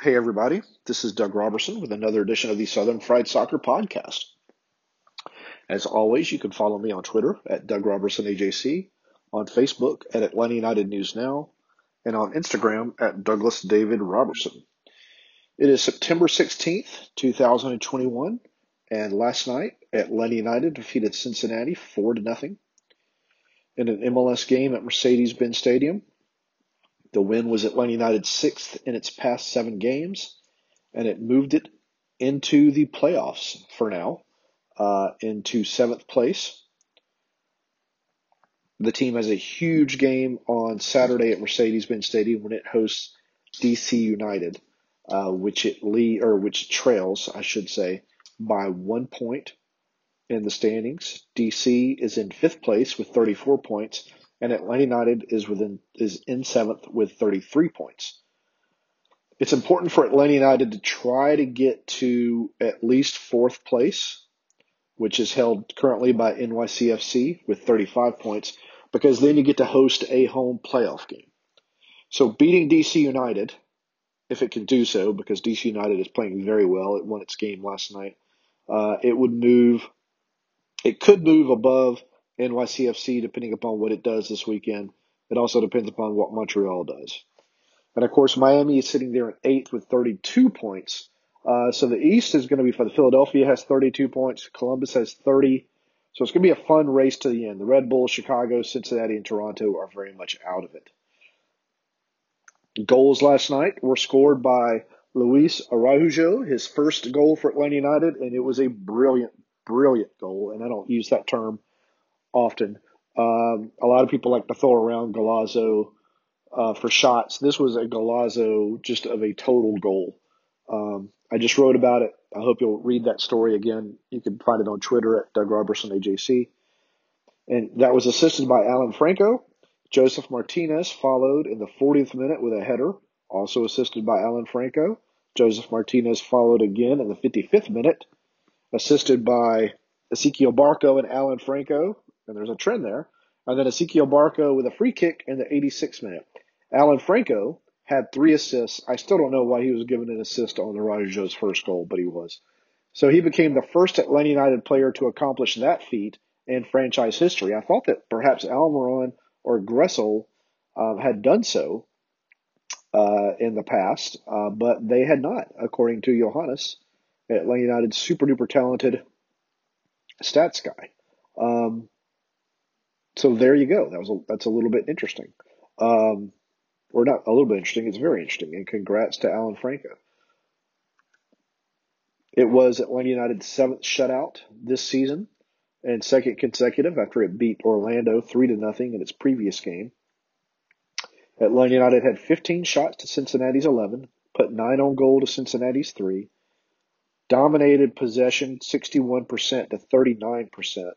Hey everybody, this is Doug Robertson with another edition of the Southern Fried Soccer Podcast. As always, you can follow me on Twitter at DougRobertsonAJC, on Facebook at Atlanta United News Now, and on Instagram at DouglasDavidRobertson. It is September 16th, 2021, and last night, Atlanta United defeated Cincinnati 4-0 in an MLS game at Mercedes-Benz Stadium. The win was Atlanta United's sixth in its past seven games, and it moved it into the playoffs for now, into seventh place. The team has a huge game on Saturday at Mercedes-Benz Stadium when it hosts DC United, which trails by 1 point in the standings. DC is in fifth place with 34 points. And Atlanta United is in 7th with 33 points. It's important for Atlanta United to try to get to at least 4th place, which is held currently by NYCFC with 35 points, because then you get to host a home playoff game. So beating DC United, if it can do so, because DC United is playing very well, it won its game last night, it could move above NYCFC, depending upon what it does this weekend. It also depends upon what Montreal does. And, of course, Miami is sitting there in 8th with 32 points. So the East is going to be fun. Philadelphia has 32 points. Columbus has 30. So it's going to be a fun race to the end. The Red Bulls, Chicago, Cincinnati, and Toronto are very much out of it. Goals last night were scored by Luis Araújo, his first goal for Atlanta United, and it was a brilliant, brilliant goal. And I don't use that term often. A lot of people like to throw around Golazo for shots. This was a Golazo just of a total goal. I just wrote about it. I hope you'll read that story again. You can find it on Twitter at DougRobertsonAJC. And that was assisted by Alan Franco. Josef Martínez followed in the 40th minute with a header, also assisted by Alan Franco. Josef Martínez followed again in the 55th minute, assisted by Ezequiel Barco and Alan Franco. And there's a trend there. And then Ezequiel Barco with a free kick in the 86th minute. Alan Franco had 3 assists. I still don't know why he was given an assist on Araújo's first goal, but he was. So he became the first Atlanta United player to accomplish that feat in franchise history. I thought that perhaps Almirón or Gressel had done so in the past, but they had not, according to Johannes, Atlanta United's super-duper talented stats guy. So there you go. That's a little bit interesting. Or not a little bit interesting. It's very interesting. And congrats to Alan Franco. It was Atlanta United's 7th shutout this season and 2nd consecutive after it beat Orlando 3-0 in its previous game. Atlanta United had 15 shots to Cincinnati's 11, put 9 on goal to Cincinnati's 3, dominated possession 61% to 39%.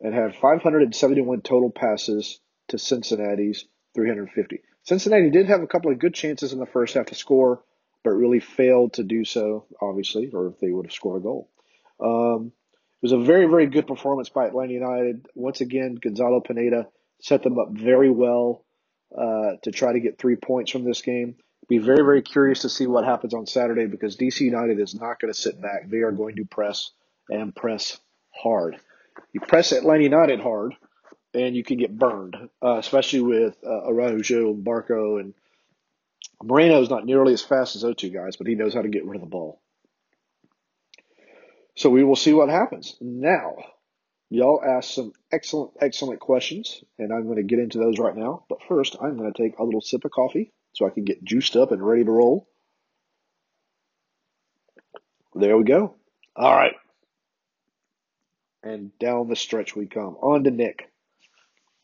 And had 571 total passes to Cincinnati's 350. Cincinnati did have a couple of good chances in the first half to score, but really failed to do so, obviously, or if they would have scored a goal. It was a very, very good performance by Atlanta United. Once again, Gonzalo Pineda set them up very well to try to get 3 points from this game. Be very, very curious to see what happens on Saturday because DC United is not going to sit back. They are going to press and press hard. You press Atlanta United hard, and you could get burned, especially with Araújo and Barco. And Moreno's not nearly as fast as those two guys, but he knows how to get rid of the ball. So we will see what happens. Now, y'all asked some excellent, excellent questions, and I'm going to get into those right now. But first, I'm going to take a little sip of coffee so I can get juiced up and ready to roll. There we go. All right. And down the stretch we come. On to Nick.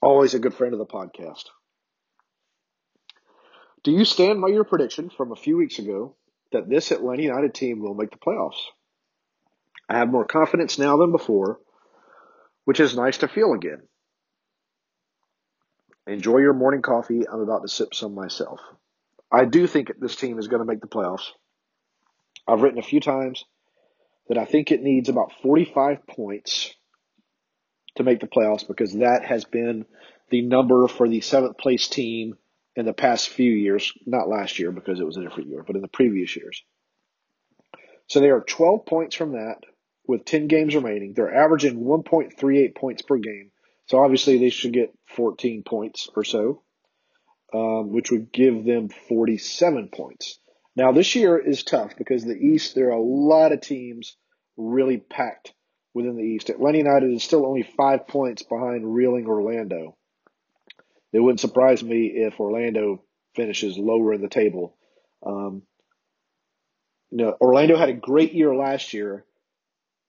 Always a good friend of the podcast. Do you stand by your prediction from a few weeks ago that this Atlanta United team will make the playoffs? I have more confidence now than before, which is nice to feel again. Enjoy your morning coffee. I'm about to sip some myself. I do think this team is going to make the playoffs. I've written a few times that I think it needs about 45 points to make the playoffs because that has been the number for the seventh place team in the past few years, not last year because it was a different year, but in the previous years. So they are 12 points from that with 10 games remaining. They're averaging 1.38 points per game. So obviously they should get 14 points or so, which would give them 47 points. Now, this year is tough because the East, there are a lot of teams really packed within the East. Atlanta United is still only 5 points behind reeling Orlando. It wouldn't surprise me if Orlando finishes lower in the table. Orlando had a great year last year,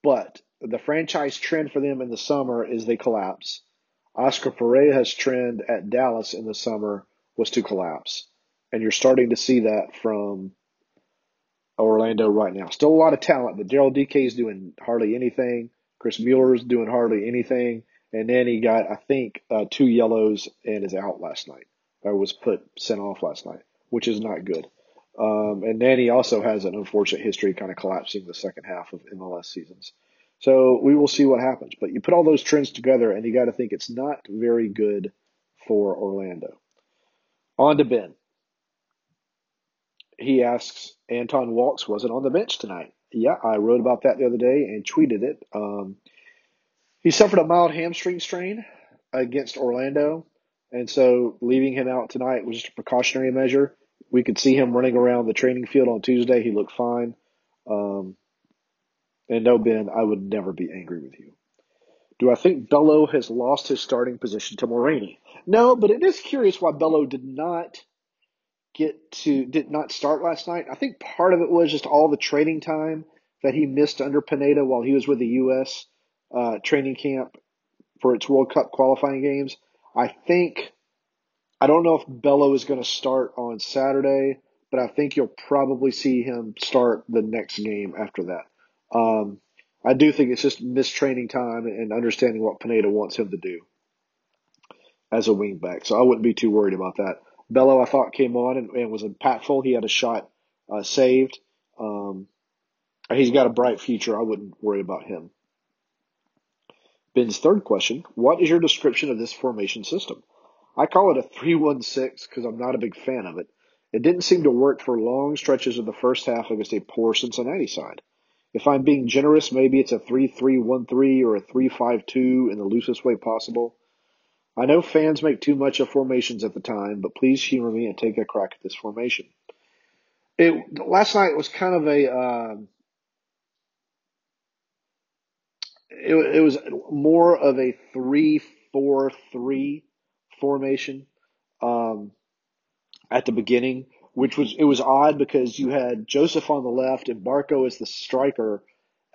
but the franchise trend for them in the summer is they collapse. Oscar Pereja's trend at Dallas in the summer was to collapse. And you're starting to see that from Orlando right now. Still a lot of talent, but Gerald DK is doing hardly anything. Chris Mueller is doing hardly anything. And then he got, I think, two yellows and is out last night. Or was sent off last night, which is not good. And Nani also has an unfortunate history kind of collapsing the second half of MLS seasons. So we will see what happens. But you put all those trends together, and you got to think it's not very good for Orlando. On to Ben. He asks, Anton Walks wasn't on the bench tonight. Yeah, I wrote about that the other day and tweeted it. He suffered a mild hamstring strain against Orlando, and so leaving him out tonight was just a precautionary measure. We could see him running around the training field on Tuesday. He looked fine. And no, Ben, I would never be angry with you. Do I think Bello has lost his starting position to Mulraney? No, but it is curious why Bello did not start last night. I think part of it was just all the training time that he missed under Pineda while he was with the U.S. Training camp for its World Cup qualifying games. I don't know if Bello is going to start on Saturday, but I think you'll probably see him start the next game after that. I do think it's just missed training time and understanding what Pineda wants him to do as a wing back. So I wouldn't be too worried about that. Bello, I thought, came on and was impactful. He had a shot saved. He's got a bright future. I wouldn't worry about him. Ben's third question, what is your description of this formation system? I call it a 3-1-6 because I'm not a big fan of it. It didn't seem to work for long stretches of the first half against a poor Cincinnati side. If I'm being generous, maybe it's a 3-3-1-3 or a 3-5-2 in the loosest way possible. I know fans make too much of formations at the time, but please humor me and take a crack at this formation. Last night was kind of a it was more of a 3-4-3 formation at the beginning, which was odd because you had Josef on the left and Barco as the striker,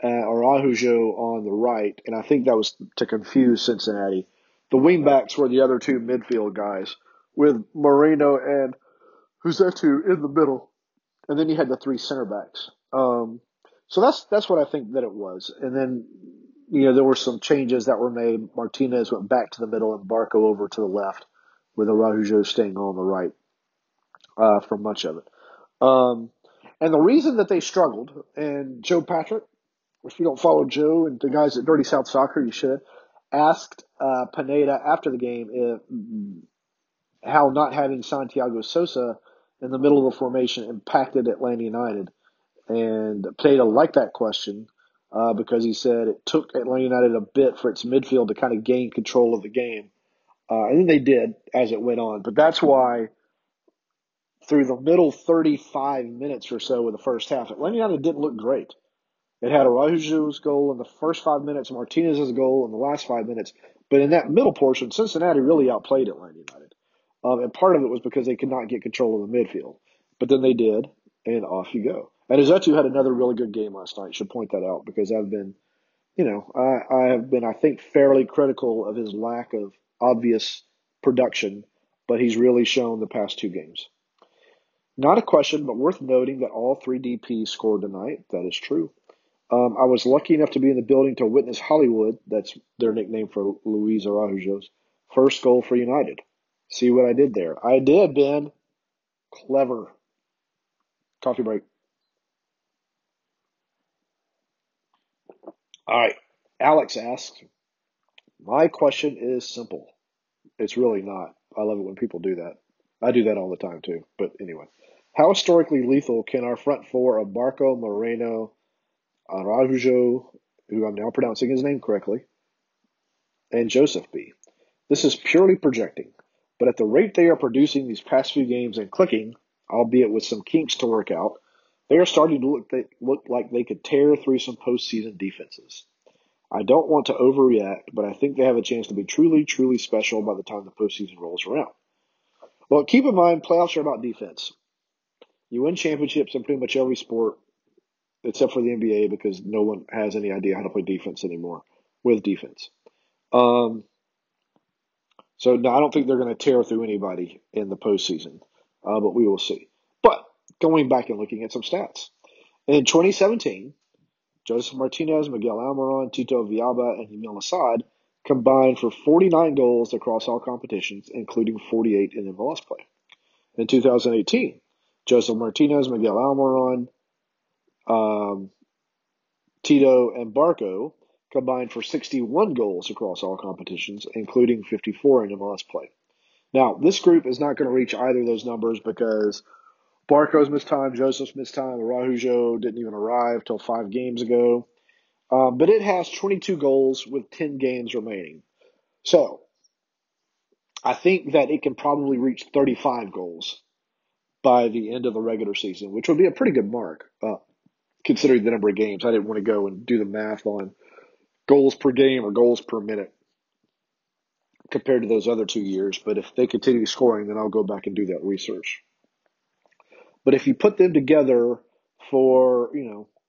or Araújo on the right, and I think that was to confuse Cincinnati. The wingbacks were the other two midfield guys with Moreno and Huzetu in the middle. And then you had the three center backs. So that's what I think that it was. And then, there were some changes that were made. Martinez went back to the middle and Barco over to the left with Araújo staying on the right for much of it. And the reason that they struggled, and Joe Patrick, if you don't follow Joe and the guys at Dirty South Soccer, you should, asked Pineda after the game how not having Santiago Sosa in the middle of the formation impacted Atlanta United. And Pineda liked that question because he said it took Atlanta United a bit for its midfield to kind of gain control of the game I think they did as it went on. But that's why through the middle 35 minutes or so of the first half, Atlanta United didn't look great. It had Araujo's goal in the first 5 minutes, Martinez's goal in the last 5 minutes. But in that middle portion, Cincinnati really outplayed Atlanta United. And part of it was because they could not get control of the midfield. But then they did, and off you go. And Ezequiel had another really good game last night. Should point that out because I've been, I think, fairly critical of his lack of obvious production, but he's really shown the past two games. Not a question, but worth noting that all three DPs scored tonight. That is true. I was lucky enough to be in the building to witness Hollywood, that's their nickname for Luis Araujo's, first goal for United. See what I did there? I did, Ben. Clever. Coffee break. All right. Alex asks, my question is simple. It's really not. I love it when people do that. I do that all the time, too. But anyway, how historically lethal can our front four of Barco, Moreno, Araujo, who I'm now pronouncing his name correctly, and Josef be? This is purely projecting, but at the rate they are producing these past few games and clicking, albeit with some kinks to work out, they are starting to look like they could tear through some postseason defenses. I don't want to overreact, but I think they have a chance to be truly, truly special by the time the postseason rolls around. Well, keep in mind, playoffs are about defense. You win championships in pretty much every sport, except for the NBA, because no one has any idea how to play defense anymore with defense. So, no, I don't think they're going to tear through anybody in the postseason, but we will see. But going back and looking at some stats. In 2017, Josef Martínez, Miguel Almirón, Tito Villalba, and Emil Assad combined for 49 goals across all competitions, including 48 in MLS play. In 2018, Josef Martínez, Miguel Almirón, Tito and Barco combined for 61 goals across all competitions, including 54 in MLS play. Now, this group is not going to reach either of those numbers because Barco's missed time, Joseph's missed time, Araujo didn't even arrive till 5 games ago. But it has 22 goals with 10 games remaining. So, I think that it can probably reach 35 goals by the end of the regular season, which would be a pretty good mark, considering the number of games. I didn't want to go and do the math on goals per game or goals per minute compared to those other 2 years. But if they continue scoring, then I'll go back and do that research. But if you put them together for,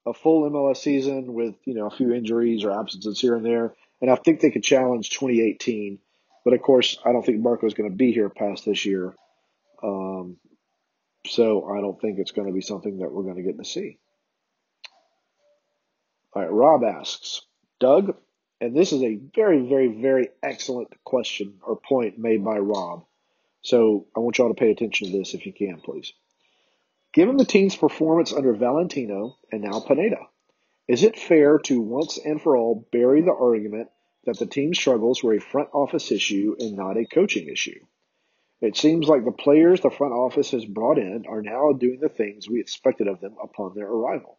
a full MLS season with, a few injuries or absences here and there, and I think they could challenge 2018. But, of course, I don't think Marco's going to be here past this year. So I don't think it's going to be something that we're going to get to see. All right, Rob asks, Doug, and this is a very, very, very excellent question or point made by Rob. So I want you all to pay attention to this if you can, please. Given the team's performance under Valentino and now Pineda, is it fair to once and for all bury the argument that the team's struggles were a front office issue and not a coaching issue? It seems like the players the front office has brought in are now doing the things we expected of them upon their arrival.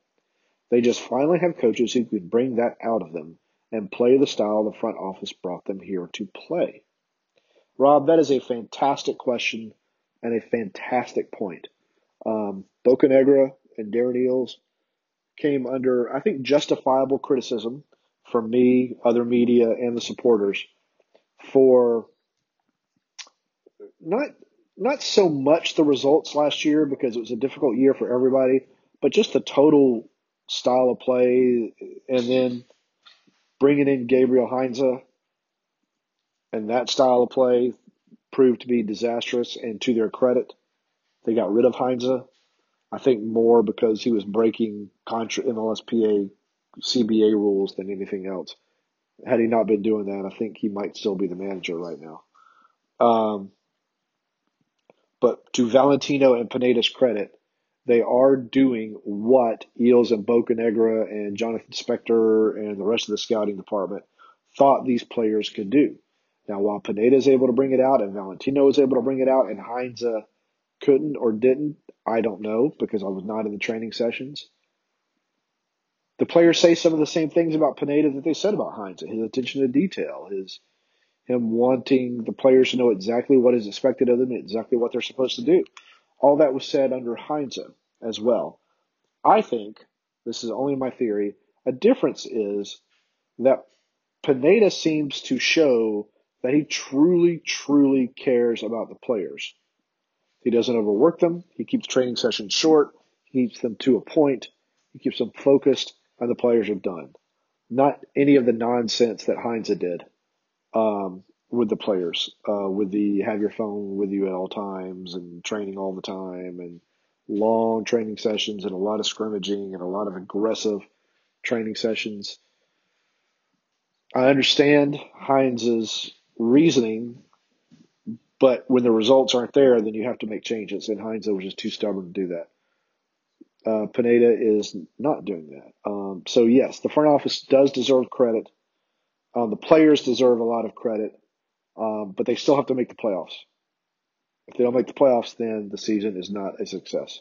They just finally have coaches who can bring that out of them and play the style the front office brought them here to play. Rob, that is a fantastic question and a fantastic point. Bocanegra and Darren Eales came under, I think, justifiable criticism from me, other media, and the supporters for not so much the results last year because it was a difficult year for everybody, but just the total style of play, and then bringing in Gabriel Heinze and that style of play proved to be disastrous, and to their credit, they got rid of Heinze. I think more because he was breaking MLSPA CBA rules than anything else. Had he not been doing that, I think he might still be the manager right now. But to Valentino and Pineda's credit, they are doing what Eales and Bocanegra and Jonathan Spector and the rest of the scouting department thought these players could do. Now, while Pineda is able to bring it out and Valentino is able to bring it out and Heinze couldn't or didn't, I don't know because I was not in the training sessions. The players say some of the same things about Pineda that they said about Heinze, his attention to detail, his him wanting the players to know exactly what is expected of them and exactly what they're supposed to do. All that was said under Heinze as well. I think, this is only my theory, a difference is that Pineda seems to show that he truly cares about the players. He doesn't overwork them. He keeps training sessions short. He keeps them to a point. He keeps them focused, and the players are done. Not any of the nonsense that Heinze did with the players, with the have your phone with you at all times and training all the time and long training sessions and a lot of scrimmaging and a lot of aggressive training sessions. I understand Heinze's reasoning, but when the results aren't there, then you have to make changes, and Heinze was just too stubborn to do that. Pineda is not doing that. So, yes, the front office does deserve credit. The players deserve a lot of credit, but they still have to make the playoffs. If they don't make the playoffs, then the season is not a success.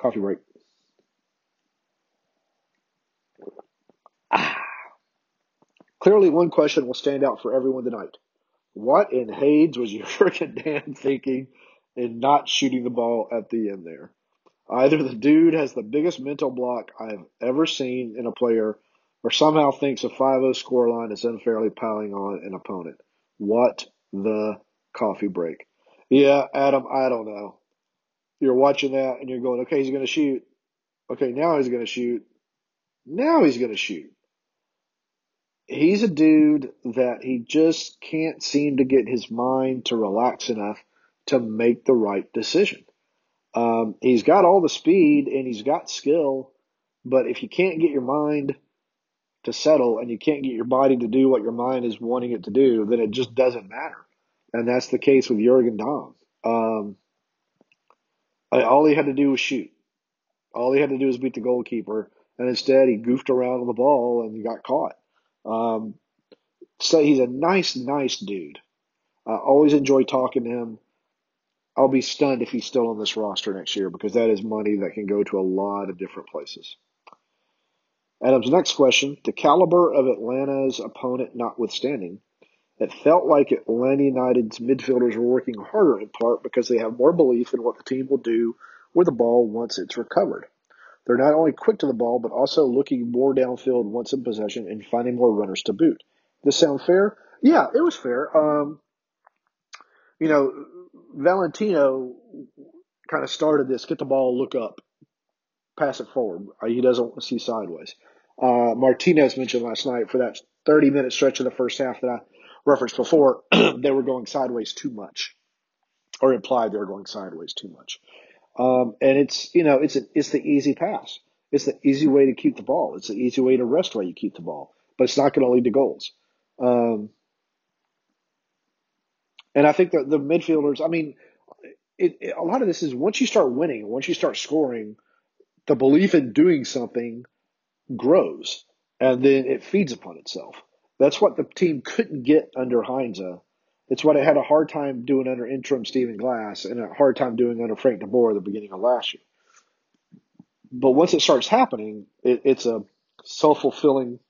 Coffee break. Clearly, one question will stand out for everyone tonight. What in Hades was Jurgen Dan thinking in not shooting the ball at the end there? Either the dude has the biggest mental block I've ever seen in a player or somehow thinks a 5-0 scoreline is unfairly piling on an opponent. What the coffee break? Yeah, Adam, I don't know. You're watching that and you're going, okay, he's going to shoot. Okay, now he's going to shoot. Now he's going to shoot. He's a dude that he just can't seem to get his mind to relax enough to make the right decision. He's got all the speed and he's got skill, but if you can't get your mind to settle and you can't get your body to do what your mind is wanting it to do, then it just doesn't matter. And that's the case with Jurgen Dahm. All he had to do was shoot. All he had to do was beat the goalkeeper, and instead he goofed around on the ball and got caught. So he's a nice dude. I always enjoy talking to him. I'll be stunned if he's still on this roster next year because that is money that can go to a lot of different places. Adam's next question, the caliber of Atlanta's opponent notwithstanding, it felt like Atlanta United's midfielders were working harder in part because they have more belief in what the team will do with the ball once it's recovered. They're not only quick to the ball, but also looking more downfield once in possession and finding more runners to boot. Does this sound fair? Yeah, it was fair. Valentino kind of started this, get the ball, look up, pass it forward. He doesn't want to see sideways. Martinez mentioned last night for that 30-minute stretch of the first half that I referenced before, they were going sideways too much, or implied they were going sideways too much. And it's the easy pass. It's the easy way to keep the ball. It's the easy way to rest while you keep the ball. But it's not going to lead to goals. And I think that the midfielders, a lot of this is once you start winning, once you start scoring, the belief in doing something grows. And then it feeds upon itself. That's what the team couldn't get under Heinze. It's what it had a hard time doing under interim Stephen Glass and a hard time doing under Frank DeBoer at the beginning of last year. But once it starts happening, it's a self-fulfilling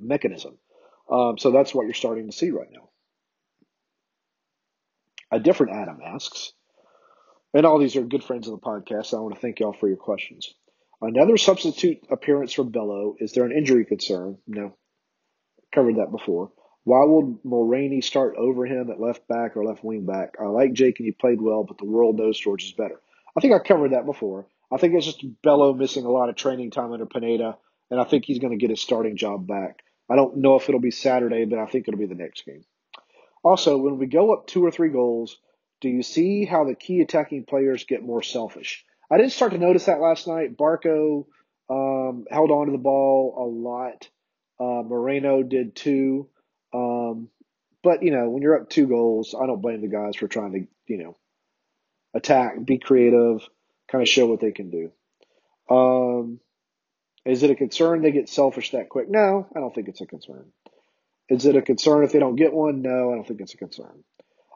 mechanism. So that's what you're starting to see right now. A different Adam asks, and all these are good friends of the podcast. I want to thank y'all for your questions. Another substitute appearance for Bello. Is there an injury concern? No. Covered that before. Why will Mulraney start over him at left back or left wing back? I like Jake and he played well, but the world knows George is better. I think I covered that before. I think it's just Bello missing a lot of training time under Pineda, and I think he's going to get his starting job back. I don't know if it'll be Saturday, but I think it'll be the next game. Also, when we go up 2 or 3 goals, do you see how the key attacking players get more selfish? I didn't start to notice that last night. Barco held on to the ball a lot. Moreno did too. But, when you're up 2 goals, I don't blame the guys for trying to, attack, be creative, kind of show what they can do. Is it a concern they get selfish that quick? No, I don't think it's a concern. Is it a concern if they don't get one? No, I don't think it's a concern.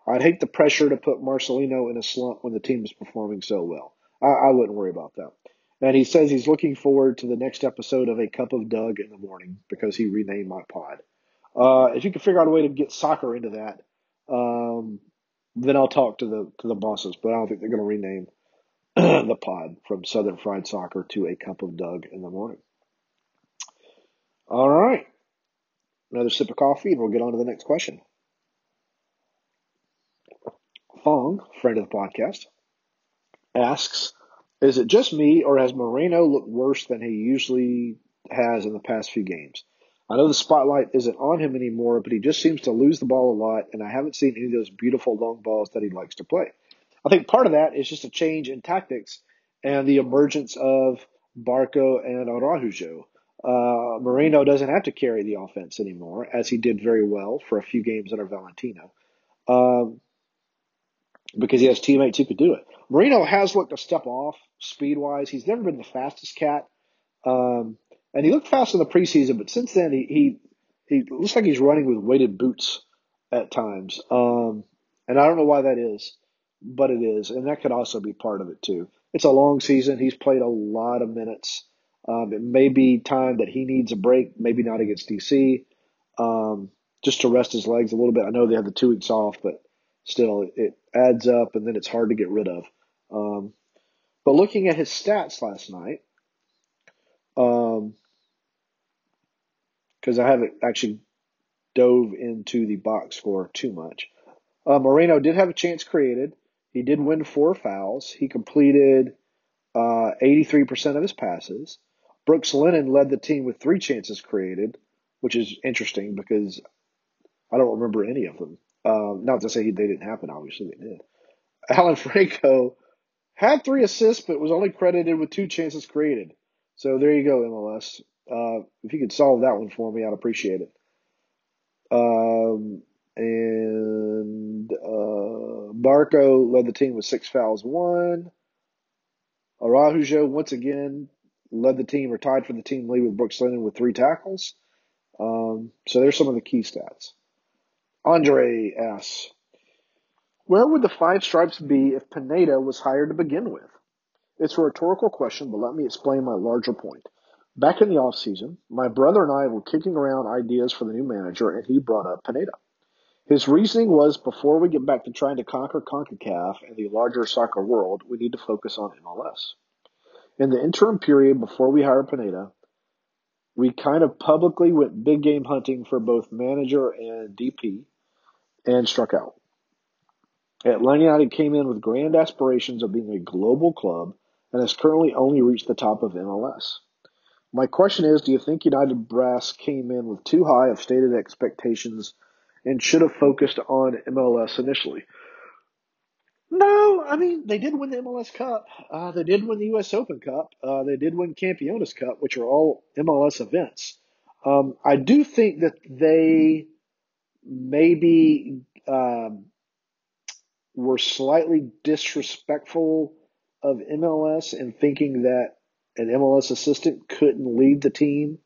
I'd hate the pressure to put Marcelino in a slump when the team is performing so well. I wouldn't worry about that. And he says he's looking forward to the next episode of A Cup of Doug in the Morning because he renamed my pod. If you can figure out a way to get soccer into that, then I'll talk to the bosses. But I don't think they're going to rename the pod from Southern Fried Soccer to A Cup of Doug in the Morning. All right. Another sip of coffee, and we'll get on to the next question. Fong, friend of the podcast, asks, is it just me, or has Moreno looked worse than he usually has in the past few games? I know the spotlight isn't on him anymore, but he just seems to lose the ball a lot, and I haven't seen any of those beautiful long balls that he likes to play. I think part of that is just a change in tactics and the emergence of Barco and Araujo. Moreno doesn't have to carry the offense anymore, as he did very well for a few games under Valentino, because he has teammates who could do it. Moreno has looked a step off speed-wise. He's never been the fastest cat, and he looked fast in the preseason, but since then he looks like he's running with weighted boots at times, and I don't know why that is, but it is, and that could also be part of it too. It's a long season. He's played a lot of minutes. It may be time that he needs a break, maybe not against DC, just to rest his legs a little bit. I know they have the 2 weeks off, but still, it adds up, and then it's hard to get rid of. But looking at his stats last night, because I haven't actually dove into the box score too much, Moreno did have a chance created. He did win 4 fouls. He completed 83% of his passes. Brooks Lennon led the team with 3 chances created, which is interesting because I don't remember any of them. Not to say they didn't happen, obviously they did. Alan Franco had 3 assists, but was only credited with 2 chances created. So there you go, MLS. If you could solve that one for me, I'd appreciate it. Barco led the team with 6 fouls, 1. Araujo, once again, led the team or tied for the team lead with Brooks Lennon with 3 tackles. So there's some of the key stats. Andre asks, where would the 5 stripes be if Pineda was hired to begin with? It's a rhetorical question, but let me explain my larger point. Back in the offseason, my brother and I were kicking around ideas for the new manager, and he brought up Pineda. His reasoning was, before we get back to trying to conquer CONCACAF and the larger soccer world, we need to focus on MLS. In the interim period before we hired Pineda, we kind of publicly went big game hunting for both manager and DP and struck out. Atlanta United came in with grand aspirations of being a global club and has currently only reached the top of MLS. My question is, do you think United Brass came in with too high of stated expectations and should have focused on MLS initially? No, I mean, they did win the MLS Cup. They did win the U.S. Open Cup. They did win Campeones Cup, which are all MLS events. I do think that they maybe were slightly disrespectful of MLS in thinking that an MLS assistant couldn't lead the team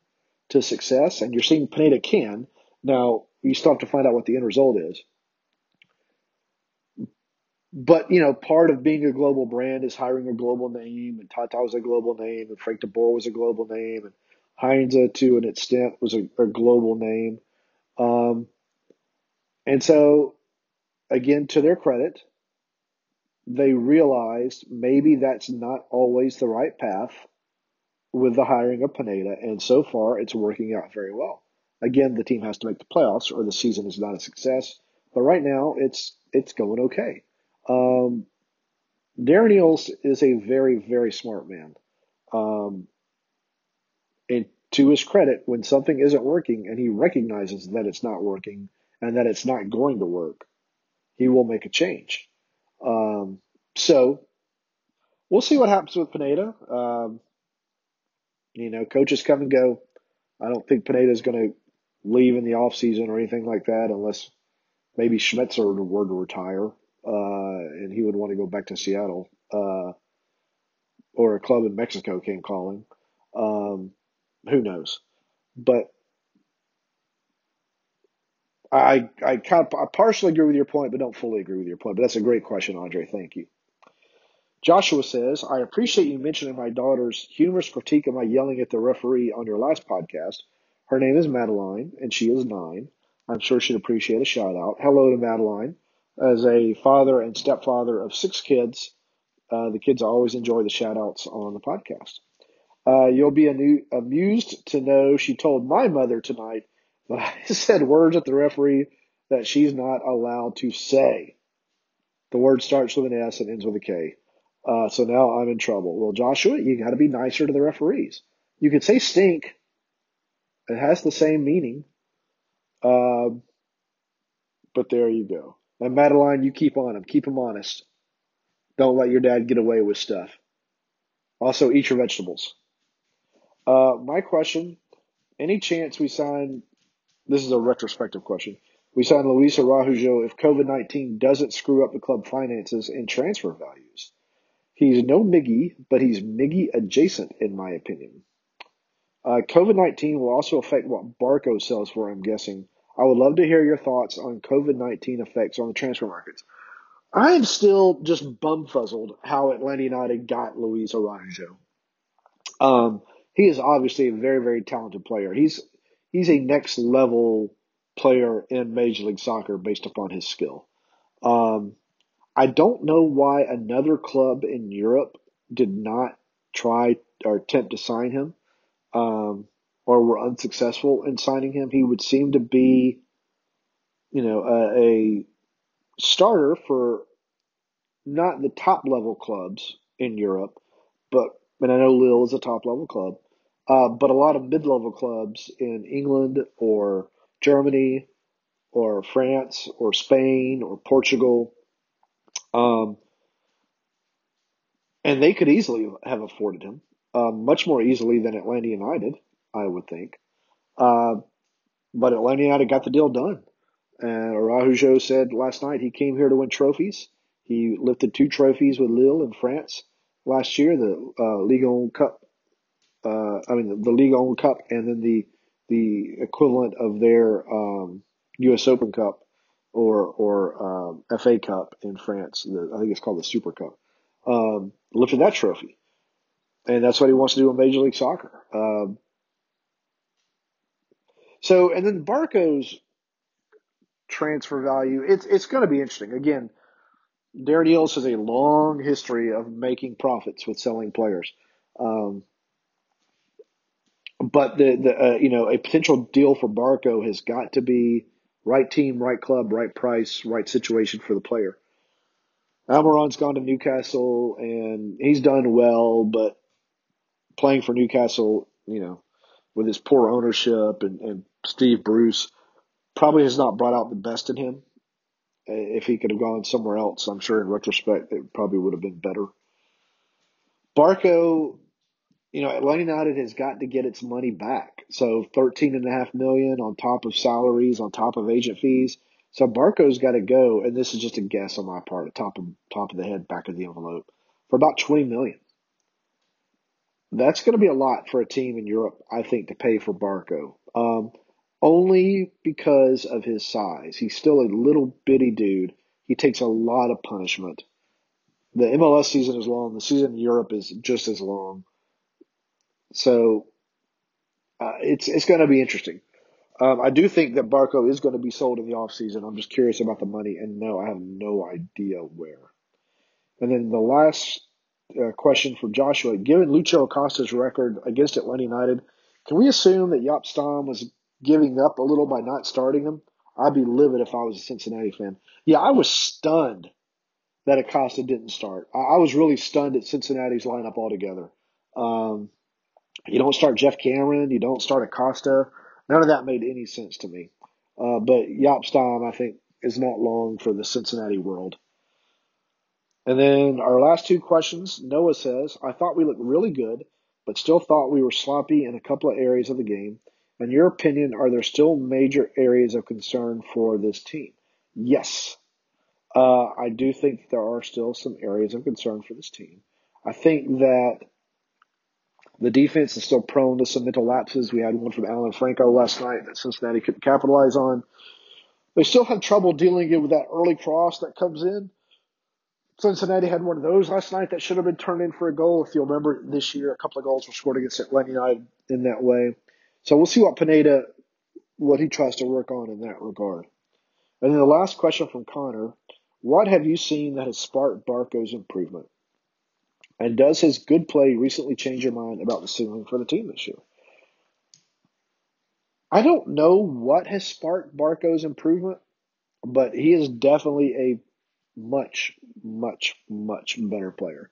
to success, and you're seeing Pineda can. Now, you still have to find out what the end result is. But, you know, part of being a global brand is hiring a global name, and Tata was a global name, and Frank DeBoer was a global name, and Heinze, to an extent, was a global name. And so, again, to their credit, they realized maybe that's not always the right path with the hiring of Pineda, and so far it's working out very well. Again, the team has to make the playoffs or the season is not a success. But right now, it's going okay. Darren Eales is a very, very smart man. And to his credit, when something isn't working and he recognizes that it's not working and that it's not going to work, he will make a change. So we'll see what happens with Pineda. You know, coaches come and go. I don't think Pineda is going to leave in the offseason or anything like that, unless maybe Schmetzer were to retire and he would want to go back to Seattle or a club in Mexico came calling. Who knows? But I partially agree with your point, but don't fully agree with your point. But that's a great question, Andre. Thank you. Joshua says, I appreciate you mentioning my daughter's humorous critique of my yelling at the referee on your last podcast. Her name is Madeline, and she is 9. I'm sure she'd appreciate a shout out. Hello to Madeline. As a father and stepfather of 6 kids, the kids always enjoy the shout outs on the podcast. You'll be amused to know she told my mother tonight that I said words at the referee that she's not allowed to say. The word starts with an S and ends with a K. So now I'm in trouble. Well, Joshua, you got to be nicer to the referees. You could say stink. It has the same meaning. But there you go. And Madeline, you keep on them. Keep them honest. Don't let your dad get away with stuff. Also, eat your vegetables. My question, any chance we sign, this is a retrospective question, we sign Luis Araújo if COVID-19 doesn't screw up the club finances and transfer values? He's no Miggy, but he's Miggy adjacent, in my opinion. COVID-19 will also affect what Barco sells for, I'm guessing. I would love to hear your thoughts on COVID-19 effects on the transfer markets. I am still just bumfuzzled how Atlanta United got Luis Araújo. He is obviously a very, very talented player. He's a next-level player in Major League Soccer based upon his skill. I don't know why another club in Europe did not try or attempt to sign him. Or were unsuccessful in signing him. He would seem to be, a starter for not the top-level clubs in Europe, and I know Lille is a top-level club, but a lot of mid-level clubs in England or Germany or France or Spain or Portugal, and they could easily have afforded him. Much more easily than Atlanta United, I would think. But Atlanta United got the deal done. And Araújo said last night he came here to win trophies. He lifted 2 trophies with Lille in France last year, the Ligue 1 Cup, and then the equivalent of their U.S. Open Cup or FA Cup in France. I think it's called the Super Cup. Lifted that trophy. And that's what he wants to do in Major League Soccer. And then Barco's transfer value, it's going to be interesting. Again, Darren Eales has a long history of making profits with selling players. But a potential deal for Barco has got to be right team, right club, right price, right situation for the player. Almirón's gone to Newcastle, and he's done well, but playing for Newcastle, with his poor ownership and Steve Bruce, probably has not brought out the best in him. If he could have gone somewhere else, I'm sure in retrospect it probably would have been better. Barco, Atlanta United has got to get its money back. So $13.5 million on top of salaries, on top of agent fees. So Barco's got to go, and this is just a guess on my part, top of the head, back of the envelope, for about $20 million. That's going to be a lot for a team in Europe, I think, to pay for Barco, only because of his size. He's still a little bitty dude. He takes a lot of punishment. The MLS season is long. The season in Europe is just as long. So it's going to be interesting. I do think that Barco is going to be sold in the offseason. I'm just curious about the money, and no, I have no idea where. And then the last question for Joshua. Given Lucho Acosta's record against Atlanta United, can we assume that Jaap Stam was giving up a little by not starting him? I'd be livid if I was a Cincinnati fan. Yeah, I was stunned that Acosta didn't start. I was really stunned at Cincinnati's lineup altogether. You don't start Jeff Cameron. You don't start Acosta. None of that made any sense to me. But Jaap Stam, I think, is not long for the Cincinnati world. And then our last 2 questions. Noah says, I thought we looked really good, but still thought we were sloppy in a couple of areas of the game. In your opinion, are there still major areas of concern for this team? Yes. I do think there are still some areas of concern for this team. I think that the defense is still prone to some mental lapses. We had one from Alan Franco last night that Cincinnati couldn't capitalize on. They still have trouble dealing with that early cross that comes in. Cincinnati had one of those last night that should have been turned in for a goal. If you'll remember this year, a couple of goals were scored against Atlanta United in that way. So we'll see what Pineda what he tries to work on in that regard. And then the last question from Connor, what have you seen that has sparked Barco's improvement? And does his good play recently change your mind about the ceiling for the team this year? I don't know what has sparked Barco's improvement, but he is definitely a much, much, much better player.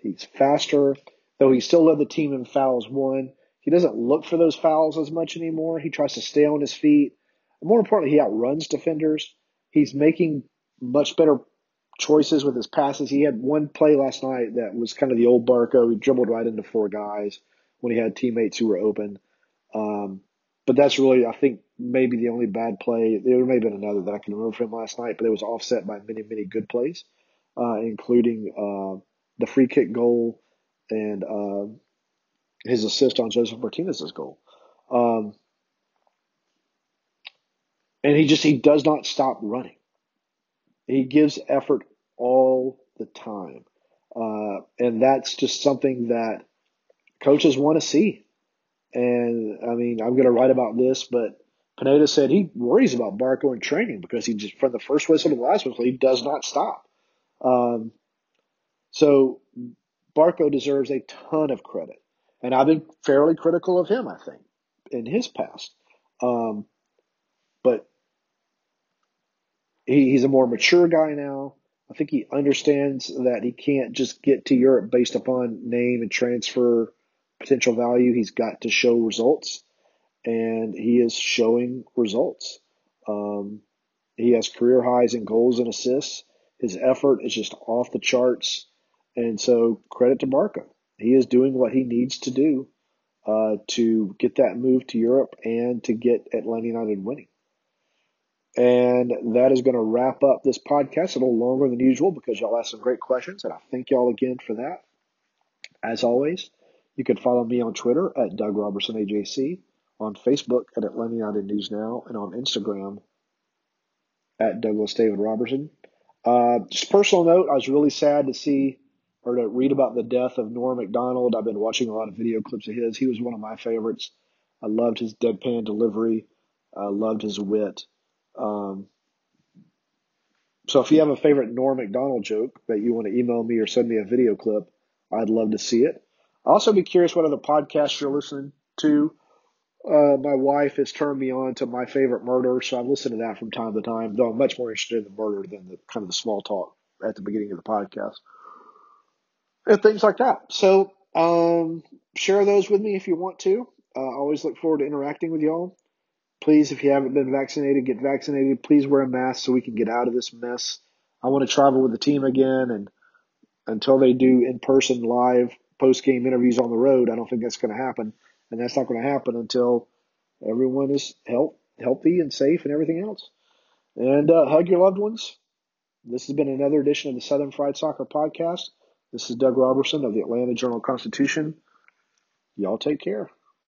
He's faster, though he still led the team in fouls won. He doesn't look for those fouls as much anymore. He tries to stay on his feet. More importantly, he outruns defenders. He's making much better choices with his passes. He had one play last night that was kind of the old Barco. He dribbled right into four guys when he had teammates who were open. But that's really, I think, maybe the only bad play. There may have been another that I can remember from last night, but it was offset by many, many good plays, including the free kick goal and his assist on Josef Martínez's goal. And he does not stop running. He gives effort all the time. And that's just something that coaches want to see. And, I mean, I'm going to write about this, but Pineda said he worries about Barco in training because he just, from the first whistle to the last whistle, he does not stop. So Barco deserves a ton of credit. And I've been fairly critical of him, I think, in his past. But he's a more mature guy now. I think he understands that he can't just get to Europe based upon name and transfer potential value. He's got to show results, and he is showing results. He has career highs in goals and assists. His effort is just off the charts, and so credit to Barco. He is doing what he needs to do to get that move to Europe and to get Atlanta United winning. And that is going to wrap up this podcast, a little longer than usual because y'all asked some great questions, and I thank y'all again for that. As always, you can follow me on Twitter at DougRobertsonAJC, on Facebook at Atlanta United News Now, and on Instagram at DouglasDavidRobertson. Just a personal note, I was really sad to see or to read about the death of Norm MacDonald. I've been watching a lot of video clips of his. He was one of my favorites. I loved his deadpan delivery. I loved his wit. So if you have a favorite Norm MacDonald joke that you want to email me or send me a video clip, I'd love to see it. I'll also be curious what other podcasts you're listening to. My wife has turned me on to My Favorite Murder, so I listen to that from time to time, though I'm much more interested in the murder than the kind of the small talk at the beginning of the podcast and things like that. So share those with me if you want to. I always look forward to interacting with y'all. Please, if you haven't been vaccinated, get vaccinated. Please wear a mask so we can get out of this mess. I want to travel with the team again, and until they do in-person live post-game interviews on the road, I don't think that's going to happen, and that's not going to happen until everyone is healthy and safe and everything else. And hug your loved ones. This has been another edition of the Southern Fried Soccer Podcast. This is Doug Robertson of the Atlanta Journal-Constitution. Y'all take care.